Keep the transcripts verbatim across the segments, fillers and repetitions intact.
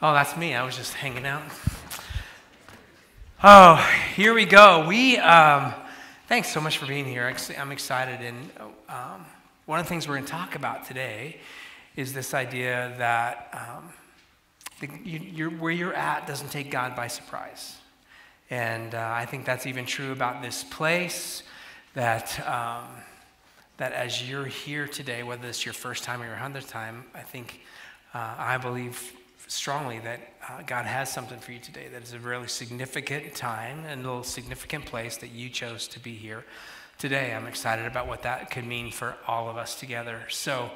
Oh, that's me. I was just hanging out. Oh, here we go. We, um, thanks so much for being here. I'm excited. And um, one of the things we're going to talk about today is this idea that um, the, you, you're, where you're at doesn't take God by surprise. And uh, I think that's even true about this place, that um, that as you're here today, whether it's your first time or your hundredth time, I think, uh, I believe strongly that uh, God has something for you today. That is a really significant time and a little significant place that you chose to be here today. I'm excited about what that could mean for all of us together. So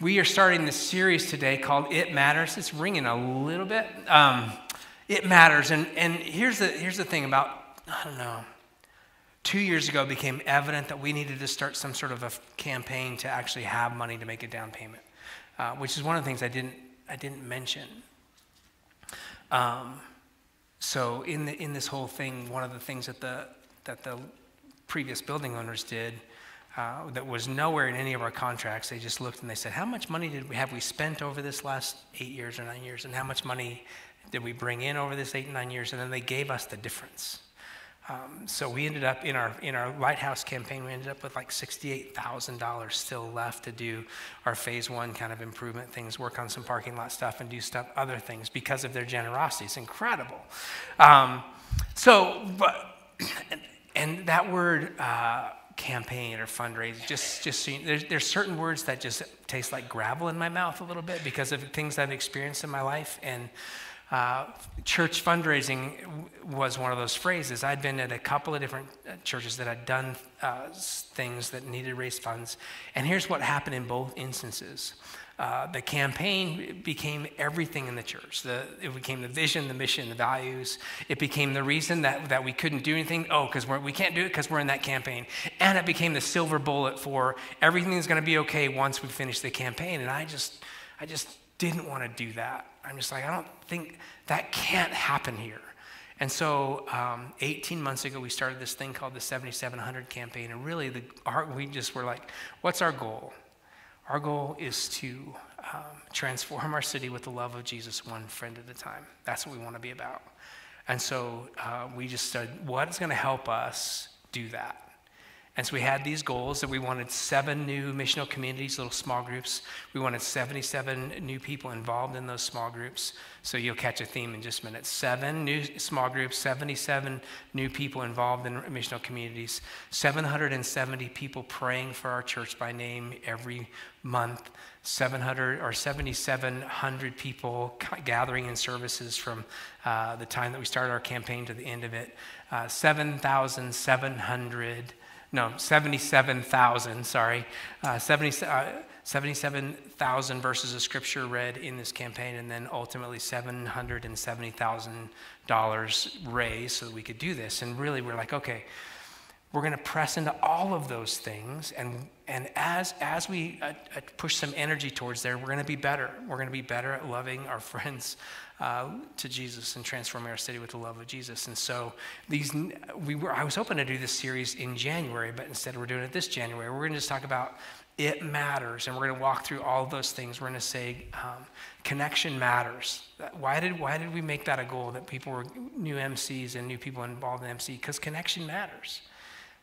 we are starting this series today called It Matters. It's ringing a little bit. Um, It matters. And and here's the here's the thing about, I don't know, two years ago it became evident that we needed to start some sort of a campaign to actually have money to make a down payment, uh, which is one of the things I didn't I didn't mention. Um, so in the in this whole thing, one of the things that the that the previous building owners did uh, that was nowhere in any of our contracts, they just looked and they said, how much money did we have we spent over this last eight years or nine years, and how much money did we bring in over this eight and nine years? And then they gave us the difference. Um, so we ended up in our in our Lighthouse campaign, we ended up with like sixty-eight thousand dollars still left to do our phase one kind of improvement things, work on some parking lot stuff and do stuff, other things, because of their generosity. It's incredible. Um, so, but, and, and that word uh, campaign or fundraise, just, just so you, there's, there's certain words that just taste like gravel in my mouth a little bit because of things I've experienced in my life. And Uh, church fundraising w- was one of those phrases. I'd been at a couple of different churches that had done uh, things that needed to raise funds, and here's what happened in both instances. Uh, the campaign became everything in the church. The, it became the vision, the mission, the values. It became the reason that, that we couldn't do anything. Oh, because we can't do it because we're in that campaign. And it became the silver bullet for everything is going to be okay once we finish the campaign. And I just, I just didn't want to do that. I'm just like, I don't think that can't happen here. And so um, eighteen months ago, we started this thing called the seventy-seven hundred campaign. And really, the, our, we just were like, what's our goal? Our goal is to um, transform our city with the love of Jesus, one friend at a time. That's what we want to be about. And so uh, we just said, what's going to help us do that? And so we had these goals that we wanted seven new missional communities, little small groups. We wanted seventy-seven new people involved in those small groups. So you'll catch a theme in just a minute. Seven new small groups, seventy-seven new people involved in missional communities, seven hundred seventy people praying for our church by name every month, seven hundred or seventy-seven hundred people gathering in services from uh, the time that we started our campaign to the end of it, uh, seven thousand seven hundred No, seventy-seven thousand, sorry, uh, seventy-seven thousand verses of scripture read in this campaign, and then ultimately seven hundred seventy thousand dollars raised so that we could do this. And really, we're like, okay, we're going to press into all of those things, and and as as we uh, push some energy towards there, we're going to be better. We're going to be better at loving our friends uh, to Jesus and transforming our city with the love of Jesus. And so these we were. I was hoping to do this series in January, but instead we're doing it this January. We're going to just talk about it matters, and we're going to walk through all of those things. We're going to say um, connection matters. Why did why did we make that a goal, that people were new M Cs and new people involved in M C? Because connection matters.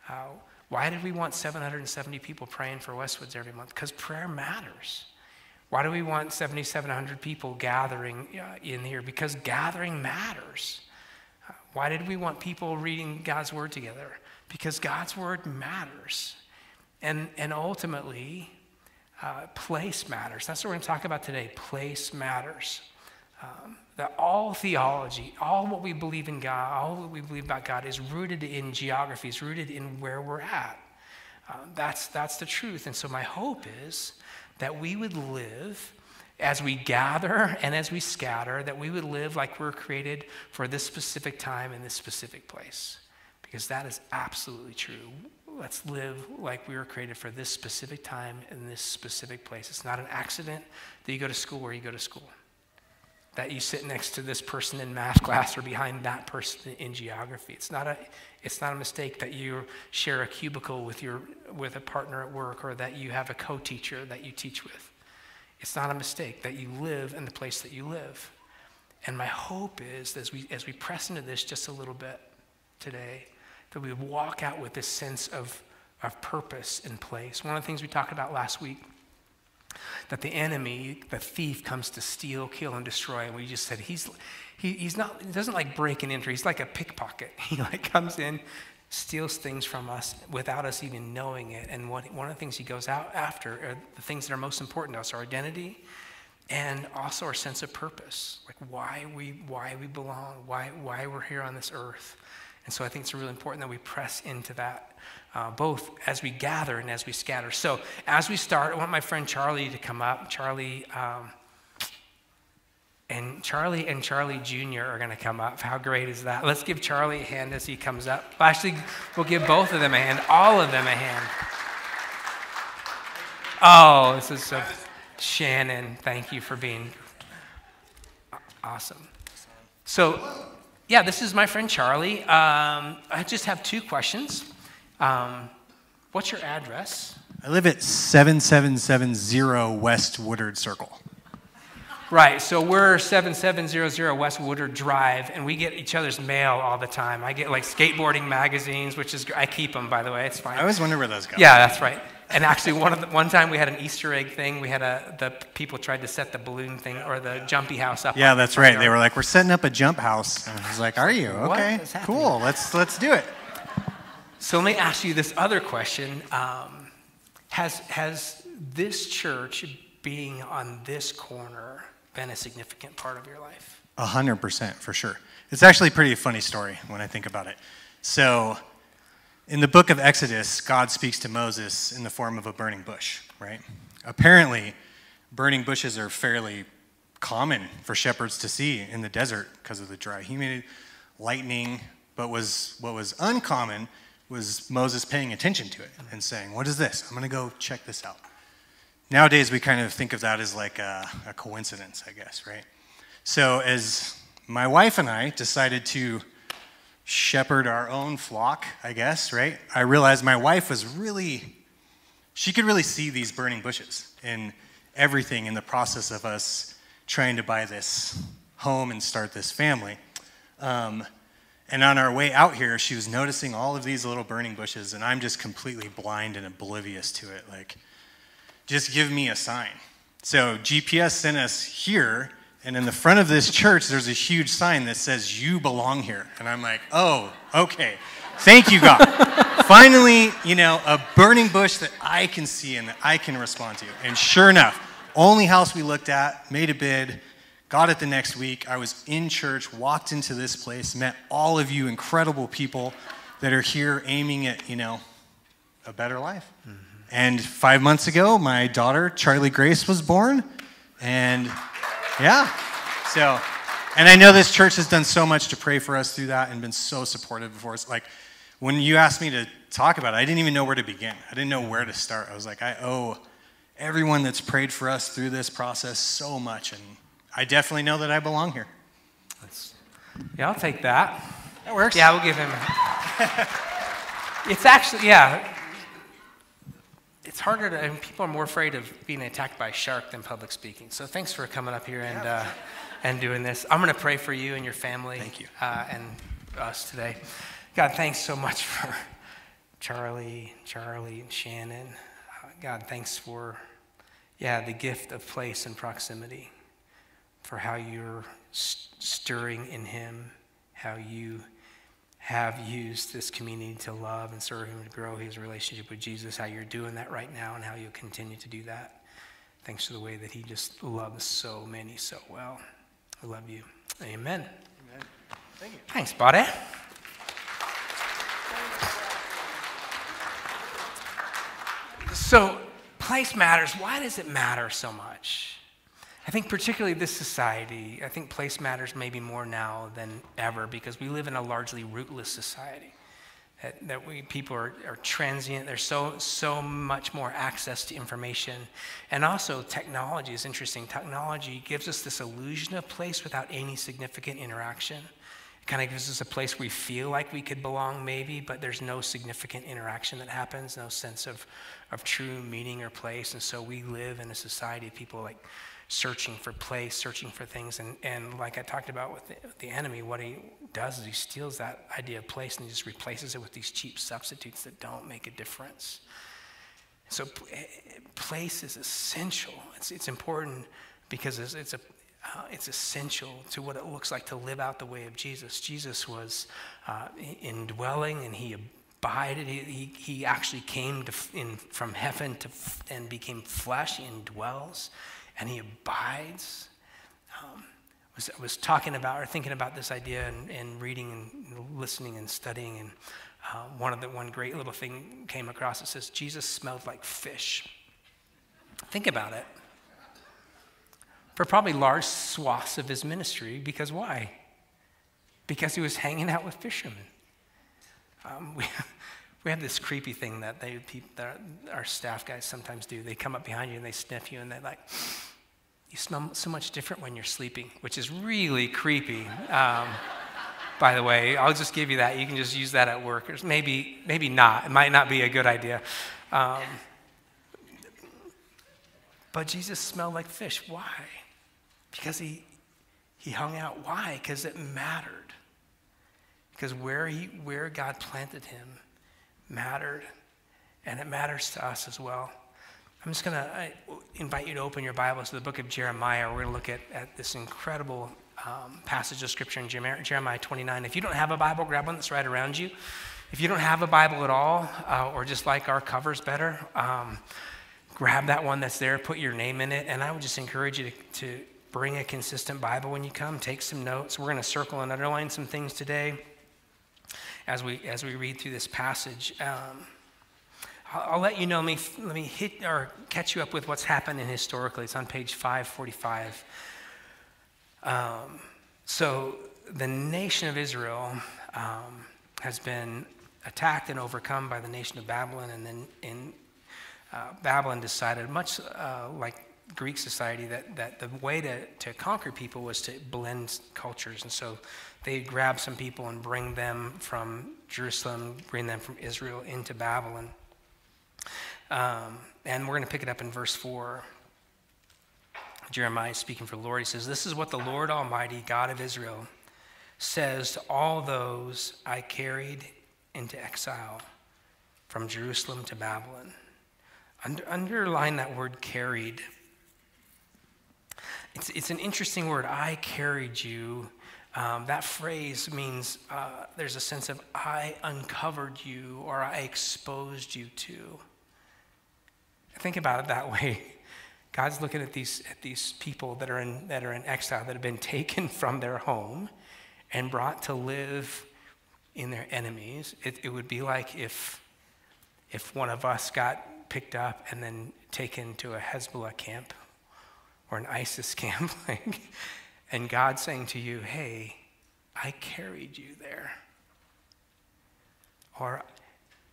Uh, why did we want seven hundred seventy people praying for Westwoods every month? Because prayer matters. Why do we want seventy-seven hundred people gathering uh, in here? Because gathering matters. Uh, why did we want people reading God's word together? Because God's word matters. And, and ultimately, uh, place matters. That's what we're going to talk about today. Place matters. Um, that all theology, all what we believe in God, all what we believe about God is rooted in geography, is rooted in where we're at. Um, that's, that's the truth. And so my hope is that we would live, as we gather and as we scatter, that we would live like we're created for this specific time in this specific place. Because that is absolutely true. Let's live like we were created for this specific time in this specific place. It's not an accident that you go to school where you go to school, that you sit next to this person in math class or behind that person in geography. It's not a, it's not a mistake that you share a cubicle with your with a partner at work, or that you have a co-teacher that you teach with. It's not a mistake that you live in the place that you live. And my hope is, as we, as we press into this just a little bit today, that we walk out with this sense of, of purpose in place. One of the things we talked about last week, that the enemy, the thief, comes to steal, kill, and destroy. And we just said, he's, he, he's not, he doesn't like break and enter. He's like a pickpocket. He like comes in, steals things from us without us even knowing it. And what, one of the things he goes out after are the things that are most important to us, our identity, and also our sense of purpose, like why we, why we belong, why, why we're here on this earth. And so I think it's really important that we press into that, uh, both as we gather and as we scatter. So as we start, I want my friend Charlie to come up. Charlie um, and Charlie and Charlie Junior are going to come up. How great is that? Let's give Charlie a hand as he comes up. Actually, we'll give both of them a hand, all of them a hand. Oh, this is so... Shannon, thank you for being awesome. So, yeah, this is my friend Charlie. Um, I just have two questions. Um, what's your address? I live at seven seven seven zero West Woodard Circle. Right, so we're seven seven zero zero West Woodard Drive, and we get each other's mail all the time. I get, like, skateboarding magazines, which is, I keep them, by the way. It's fine. I always wonder where those go. Yeah, that's right. And actually, one of the, one time we had an Easter egg thing. We had a the people tried to set the balloon thing or the jumpy house up. Yeah, that's right. They were like, "We're setting up a jump house." And I was like, "Are you okay? Cool. Let's let's do it." So let me ask you this other question: um, Has has this church being on this corner been a significant part of your life? A hundred percent, for sure. It's actually a pretty funny story when I think about it. So, in the book of Exodus, God speaks to Moses in the form of a burning bush, right? Apparently, burning bushes are fairly common for shepherds to see in the desert because of the dry, humid, lightning. But was what was uncommon was Moses paying attention to it and saying, "What is this? I'm going to go check this out." Nowadays, we kind of think of that as like a, a coincidence, I guess, right? So as my wife and I decided to shepherd our own flock, I guess, right? I realized my wife was really, she could really see these burning bushes and everything in the process of us trying to buy this home and start this family. Um, and on our way out here, she was noticing all of these little burning bushes, and I'm just completely blind and oblivious to it. Like, just give me a sign. So G P S sent us here, and in the front of this church, there's a huge sign that says, "You belong here." And I'm like, "Oh, okay. Thank you, God." Finally, you know, a burning bush that I can see and that I can respond to. And sure enough, only house we looked at, made a bid, got it the next week. I was in church, walked into this place, met all of you incredible people that are here aiming at, you know, a better life. Mm-hmm. And five months ago, my daughter, Charlie Grace, was born. And... yeah. So, and I know this church has done so much to pray for us through that and been so supportive for us. Like, when you asked me to talk about it, I didn't even know where to begin. I didn't know where to start. I was like, I owe everyone that's prayed for us through this process so much. And I definitely know that I belong here. That's, yeah, I'll take that. That works. Yeah, we'll give him a... It's actually, yeah. It's harder to, I mean, people are more afraid of being attacked by a shark than public speaking. So thanks for coming up here and uh, and doing this. I'm going to pray for you and your family. Thank you. Uh, and us today. God, thanks so much for Charlie, Charlie, and Shannon. Uh, God, thanks for, yeah, the gift of place and proximity, for how you're st- stirring in him, how you have used this community to love and serve him, to grow his relationship with Jesus, how you're doing that right now and how you'll continue to do that. Thanks to the way that he just loves so many so well. I love you. Amen. Amen. Thank you. Thanks, buddy. So, place matters. Why does it matter so much? I think particularly this society, I think place matters maybe more now than ever, because we live in a largely rootless society. That, that we people are, are transient. There's so so much more access to information. And also technology is interesting. Technology gives us this illusion of place without any significant interaction. It kind of gives us a place we feel like we could belong maybe, but there's no significant interaction that happens, no sense of, of true meaning or place. And so we live in a society of people like searching for place, searching for things. And, and like I talked about with the, the enemy, what he does is he steals that idea of place and he just replaces it with these cheap substitutes that don't make a difference. So place is essential. It's, it's important because it's, it's, a, uh, it's essential to what it looks like to live out the way of Jesus. Jesus was uh, indwelling, and he abided. He, he, he actually came to, in, from heaven to, and became flesh. He indwells, and he abides. Um, I was, was talking about or thinking about this idea and, and reading and listening and studying, and Uh, one of the one great little thing came across. It says, Jesus smelled like fish. Think about it. For probably large swaths of his ministry, because why? Because he was hanging out with fishermen. Um, we, we have this creepy thing that they that our staff guys sometimes do. They come up behind you and they sniff you and they're like, you smell so much different when you're sleeping, which is really creepy. Um, By the way, I'll just give you that. You can just use that at work. Or maybe, maybe not. It might not be a good idea. Um, but Jesus smelled like fish. Why? Because he he hung out. Why? Because it mattered. Because where he where God planted him mattered, and it matters to us as well. I'm just going to invite you to open your Bibles to the book of Jeremiah. We're going to look at, at this incredible Um, passage of scripture in Jeremiah twenty-nine. If you don't have a Bible, grab one that's right around you. If you don't have a Bible at all, uh, or just like our covers better, um, grab that one that's there, put your name in it, and I would just encourage you to, to bring a consistent Bible when you come. Take some notes. We're going to circle and underline some things today as we as we read through this passage. Um, I'll, I'll let you know. Let me, let me hit or catch you up with what's happening historically. It's on page five forty-five. Um, so the nation of Israel um, has been attacked and overcome by the nation of Babylon, and then in, uh, Babylon decided, much uh, like Greek society, that, that the way to, to conquer people was to blend cultures. And so they grab some people and bring them from Jerusalem, bring them from Israel into Babylon. Um, and we're going to pick it up in verse four. Jeremiah is speaking for the Lord. He says, this is what the Lord Almighty, God of Israel, says to all those I carried into exile from Jerusalem to Babylon. Under, underline that word carried. It's, it's an interesting word, I carried you. Um, that phrase means uh, there's a sense of I uncovered you, or I exposed you to. Think about it that way. God's looking at these at these people that are in that are in exile, that have been taken from their home and brought to live in their enemies. It, it would be like if if one of us got picked up and then taken to a Hezbollah camp or an ISIS camp, like, and God saying to you, "Hey, I carried you there," or.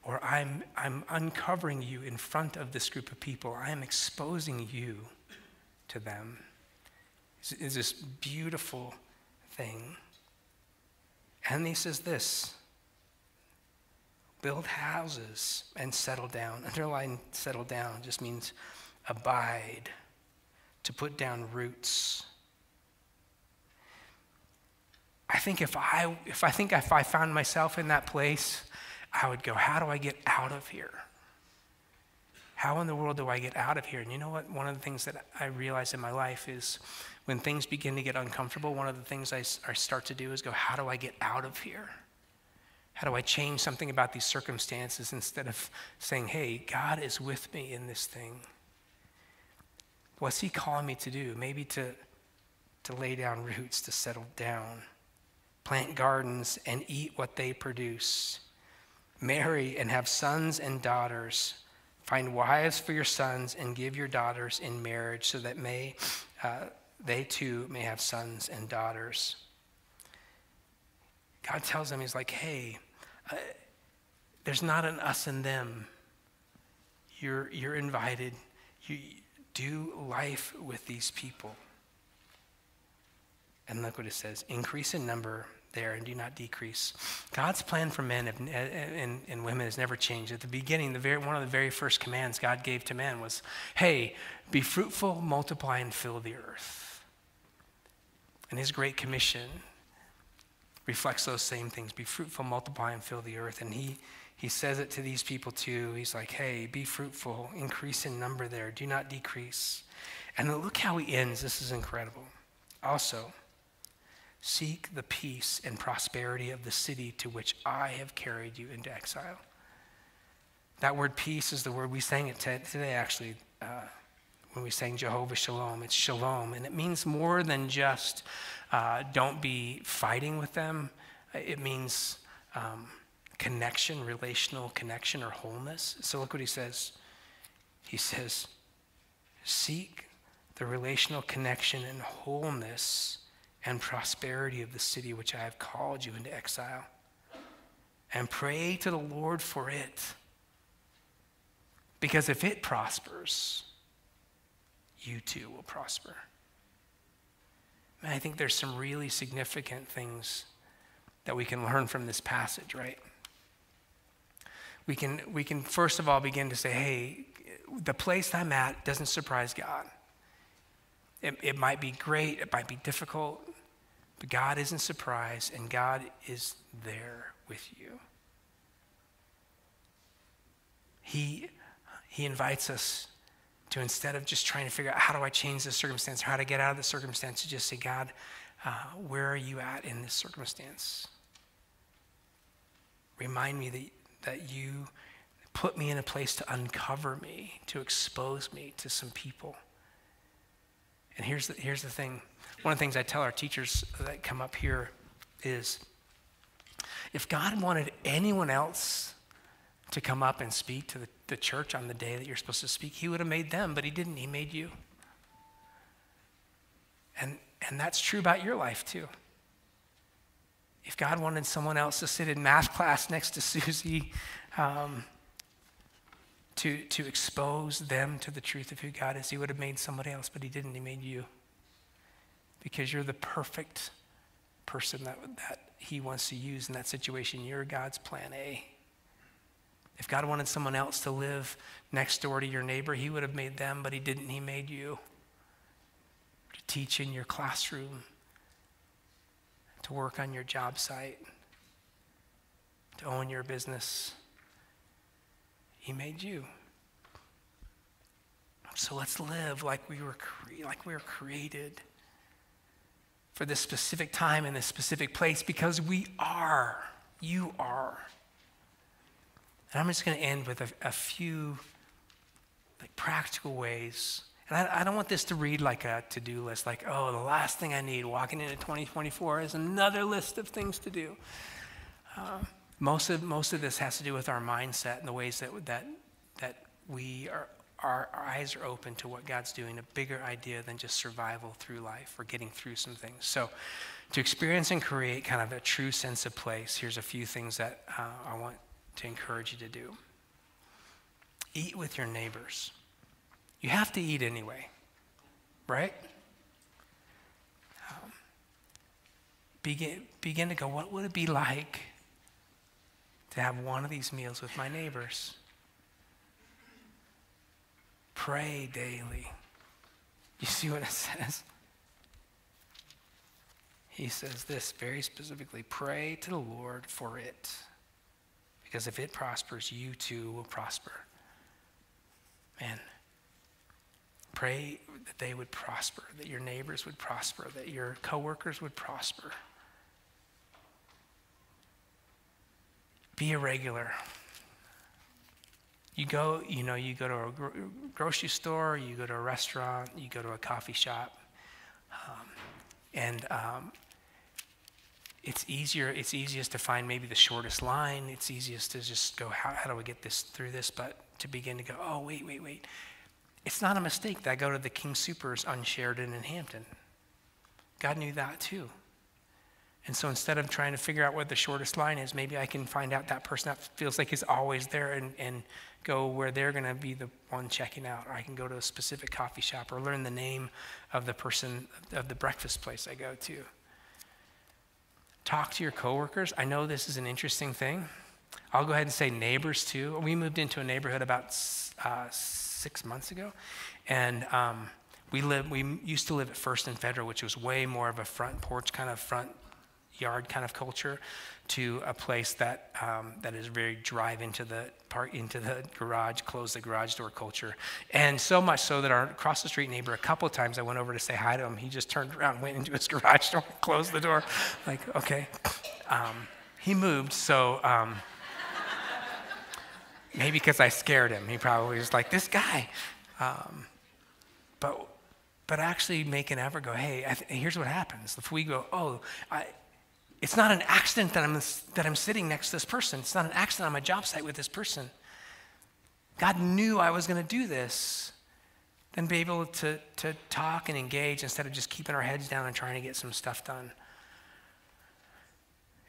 Or I'm, I'm uncovering you in front of this group of people. I am exposing you to them. It's, it's this beautiful thing. And he says this, build houses and settle down. Underline settle down just means abide, to put down roots. I think if I, if I think if I found myself in that place, I would go, how do I get out of here? How in the world do I get out of here? And you know what? One of the things that I realized in my life is when things begin to get uncomfortable, one of the things I, I start to do is go, how do I get out of here? How do I change something about these circumstances instead of saying, hey, God is with me in this thing. What's he calling me to do? Maybe to, to lay down roots, to settle down, plant gardens and eat what they produce. Marry and have sons and daughters. Find wives for your sons and give your daughters in marriage so that may uh, they too may have sons and daughters. God tells them, he's like, hey, uh, there's not an us and them. You're, you're invited. You do life with these people. And look what it says. Increase in number, there and do not decrease. God's plan for men and, and women has never changed. At the beginning, the very, one of the very first commands God gave to man was, hey, be fruitful, multiply, and fill the earth. And his great commission reflects those same things. Be fruitful, multiply, and fill the earth. And he he says it to these people too. He's like, hey, be fruitful, increase in number there, do not decrease. And then look how he ends. This is incredible. Also, seek the peace and prosperity of the city to which I have carried you into exile. That word peace is the word we sang it today, actually, uh, when we sang Jehovah Shalom. It's shalom, and it means more than just uh, don't be fighting with them. It means um, connection, relational connection or wholeness. So look what he says. He says, seek the relational connection and wholeness and prosperity of the city which I have called you into exile, and pray to the Lord for it. Because if it prospers, you too will prosper. And I think there's some really significant things that we can learn from this passage, right? We can, we can first of all begin to say, hey, the place I'm at doesn't surprise God. It, it might be great, it might be difficult, but God isn't surprised, and God is there with you. He, he invites us to, instead of just trying to figure out how do I change this circumstance, how to get out of the circumstance, to just say, God, uh, where are you at in this circumstance? Remind me that, that you put me in a place to uncover me, to expose me to some people. And here's the, here's the thing. One of the things I tell our teachers that come up here is, if God wanted anyone else to come up and speak to the, the church on the day that you're supposed to speak, he would have made them, but he didn't. He made you. And, and that's true about your life too. If God wanted someone else to sit in math class next to Susie, um, To, to expose them to the truth of who God is, he would have made somebody else, but he didn't. He made you. Because you're the perfect person that, that he wants to use in that situation. You're God's plan A. If God wanted someone else to live next door to your neighbor, he would have made them, but he didn't. He made you. To teach in your classroom, to work on your job site, to own your business. He made you. So let's live like we were cre- like we were created for this specific time in this specific place, because we are. You are. And I'm just going to end with a, a few like practical ways. And I, I don't want this to read like a to-do list, like, oh, the last thing I need walking into twenty twenty-four is another list of things to do. Um, Most of, most of this has to do with our mindset and the ways that that that we are, our, our eyes are open to what God's doing, a bigger idea than just survival through life or getting through some things. So to experience and create kind of a true sense of place, here's a few things that uh, I want to encourage you to do. Eat with your neighbors. You have to eat anyway, right? Um, begin, begin to go, what would it be like to have one of these meals with my neighbors? Pray daily. You see what it says? He says this very specifically, pray to the Lord for it, because if it prospers, you too will prosper. Man, pray that they would prosper, that your neighbors would prosper, that your coworkers would prosper. Be irregular. You go, you know, you go to a gro- grocery store, you go to a restaurant, you go to a coffee shop, um, and um, it's easier. It's easiest to find maybe the shortest line. It's easiest to just go, how, how do I get this through this? But to begin to go, oh wait, wait, wait, it's not a mistake that I go to the King Soopers on Sheridan and Hampton. God knew that too. And so instead of trying to figure out what the shortest line is, maybe I can find out that person that feels like is always there and, and go where they're going to be the one checking out. Or I can go to a specific coffee shop or learn the name of the person of the breakfast place I go to. Talk to your coworkers. I know this is an interesting thing. I'll go ahead and say neighbors too. We moved into a neighborhood about uh, six months ago, and um, we live. We used to live at First and Federal, which was way more of a front porch kind of front yard kind of culture, to a place that um, that is very drive into the park, into the garage, close the garage door culture, and so much so that our across the street neighbor, a couple of times I went over to say hi to him, he just turned around, went into his garage door, closed the door, like okay, um, he moved, so. Um, Maybe because I scared him. He probably was like, this guy. Um, but but actually make an effort, go, hey, I th here's what happens. If we go, oh, I, it's not an accident that I'm, that I'm sitting next to this person. It's not an accident on my job site with this person. God knew I was going to do this. Then be able to, to talk and engage instead of just keeping our heads down and trying to get some stuff done.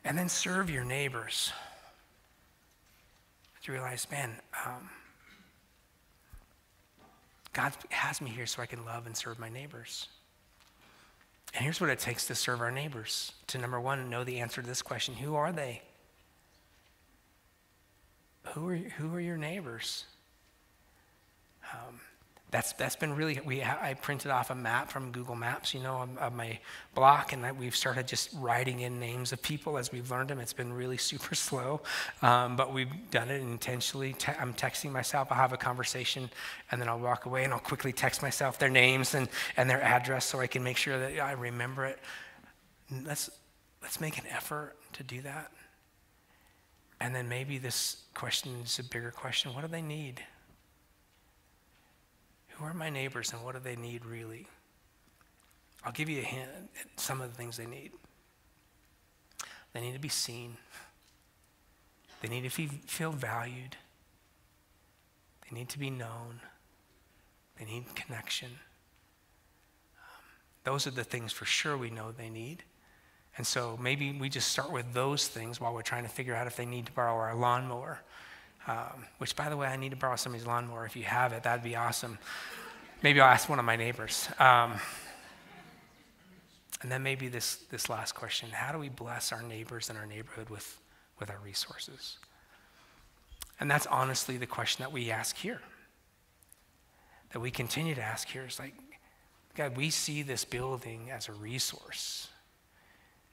And then serve your neighbors. To realize, man, um, God has me here so I can love and serve my neighbors. And here's what it takes to serve our neighbors. To number one, know the answer to this question: who are they? Who are who are your neighbors? Um, that's that's been really. We I printed off a map from Google Maps, you know, of, of my block, and I, we've started just writing in names of people as we've learned them. It's been really super slow, um, but we've done it intentionally. Te I'm texting myself. I'll have a conversation, and then I'll walk away and I'll quickly text myself their names and and their address so I can make sure that I remember it. Let's let's make an effort to do that. And then maybe this question is a bigger question: what do they need? Who are my neighbors and what do they need really? I'll give you a hint at some of the things they need. They need to be seen. They need to feel valued. They need to be known. They need connection. Um, those are the things for sure we know they need. And so maybe we just start with those things while we're trying to figure out if they need to borrow our lawnmower. Um, which, by the way, I need to borrow somebody's lawnmower. If you have it, that'd be awesome. Maybe I'll ask one of my neighbors. Um, and then maybe this, this last question: how do we bless our neighbors and our neighborhood with, with our resources? And that's honestly the question that we ask here, that we continue to ask here. It's like, God, we see this building as a resource.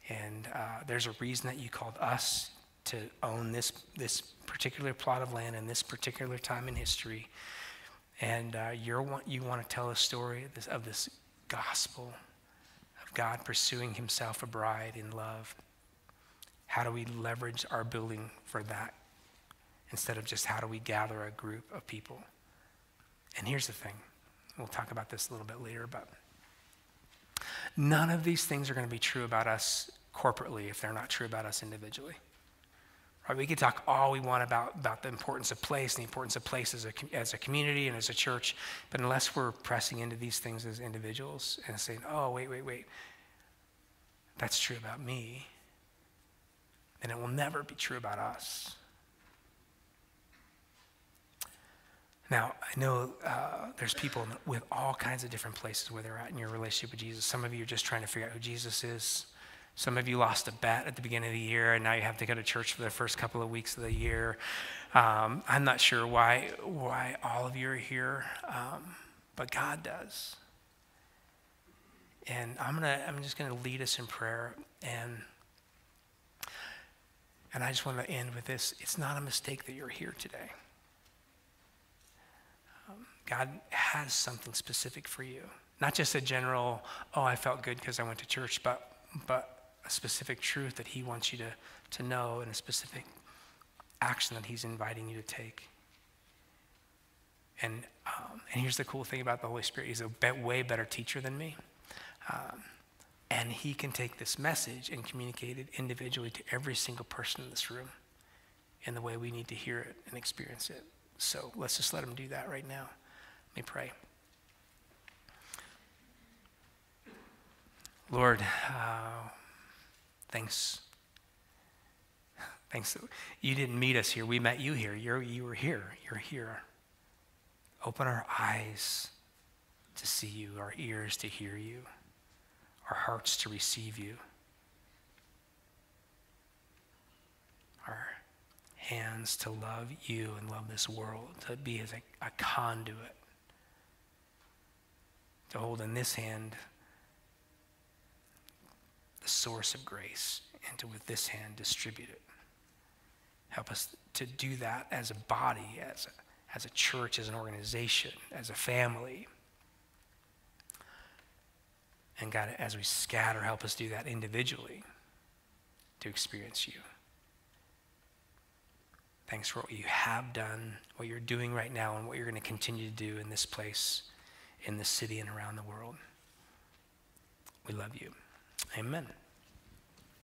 And uh, there's a reason that you called us to own this, this particular plot of land in this particular time in history. And uh, you're want, you want to tell a story of this, of this gospel of God pursuing himself a bride in love. How do we leverage our building for that instead of just how do we gather a group of people? And here's the thing. We'll talk about this a little bit later, but none of these things are going to be true about us corporately if they're not true about us individually. We could talk all we want about, about the importance of place and the importance of place as a, as a community and as a church, but unless we're pressing into these things as individuals and saying, oh, wait, wait, wait, that's true about me, then it will never be true about us. Now, I know uh, there's people with all kinds of different places where they're at in your relationship with Jesus. Some of you are just trying to figure out who Jesus is. Some of you lost a bet at the beginning of the year, and now you have to go to church for the first couple of weeks of the year. Um, I'm not sure why, why all of you are here, um, but God does. And I'm, gonna, I'm just going to lead us in prayer. And, and I just want to end with this. It's not a mistake that you're here today. Um, God has something specific for you. Not just a general, oh, I felt good because I went to church, but but a specific truth that he wants you to, to know and a specific action that he's inviting you to take. And, um, and here's the cool thing about the Holy Spirit. He's a be- way better teacher than me. Um, and he can take this message and communicate it individually to every single person in this room in the way we need to hear it and experience it. So let's just let him do that right now. Let me pray. Lord, uh, thanks. Thanks. You didn't meet us here. We met you here. You're, you were here. You're here. Open our eyes to see you, our ears to hear you, our hearts to receive you. hands to love you and love this world, to be as a, a conduit, to hold in this hand the source of grace and to with this hand distribute it. Help us to do that as a body, as a, as a church, as an organization, as a family. And God, as we scatter, help us do that individually to experience you. Thanks for what you have done, what you're doing right now, and what you're going to continue to do in this place, in this city, and around the world. We love you. Amen.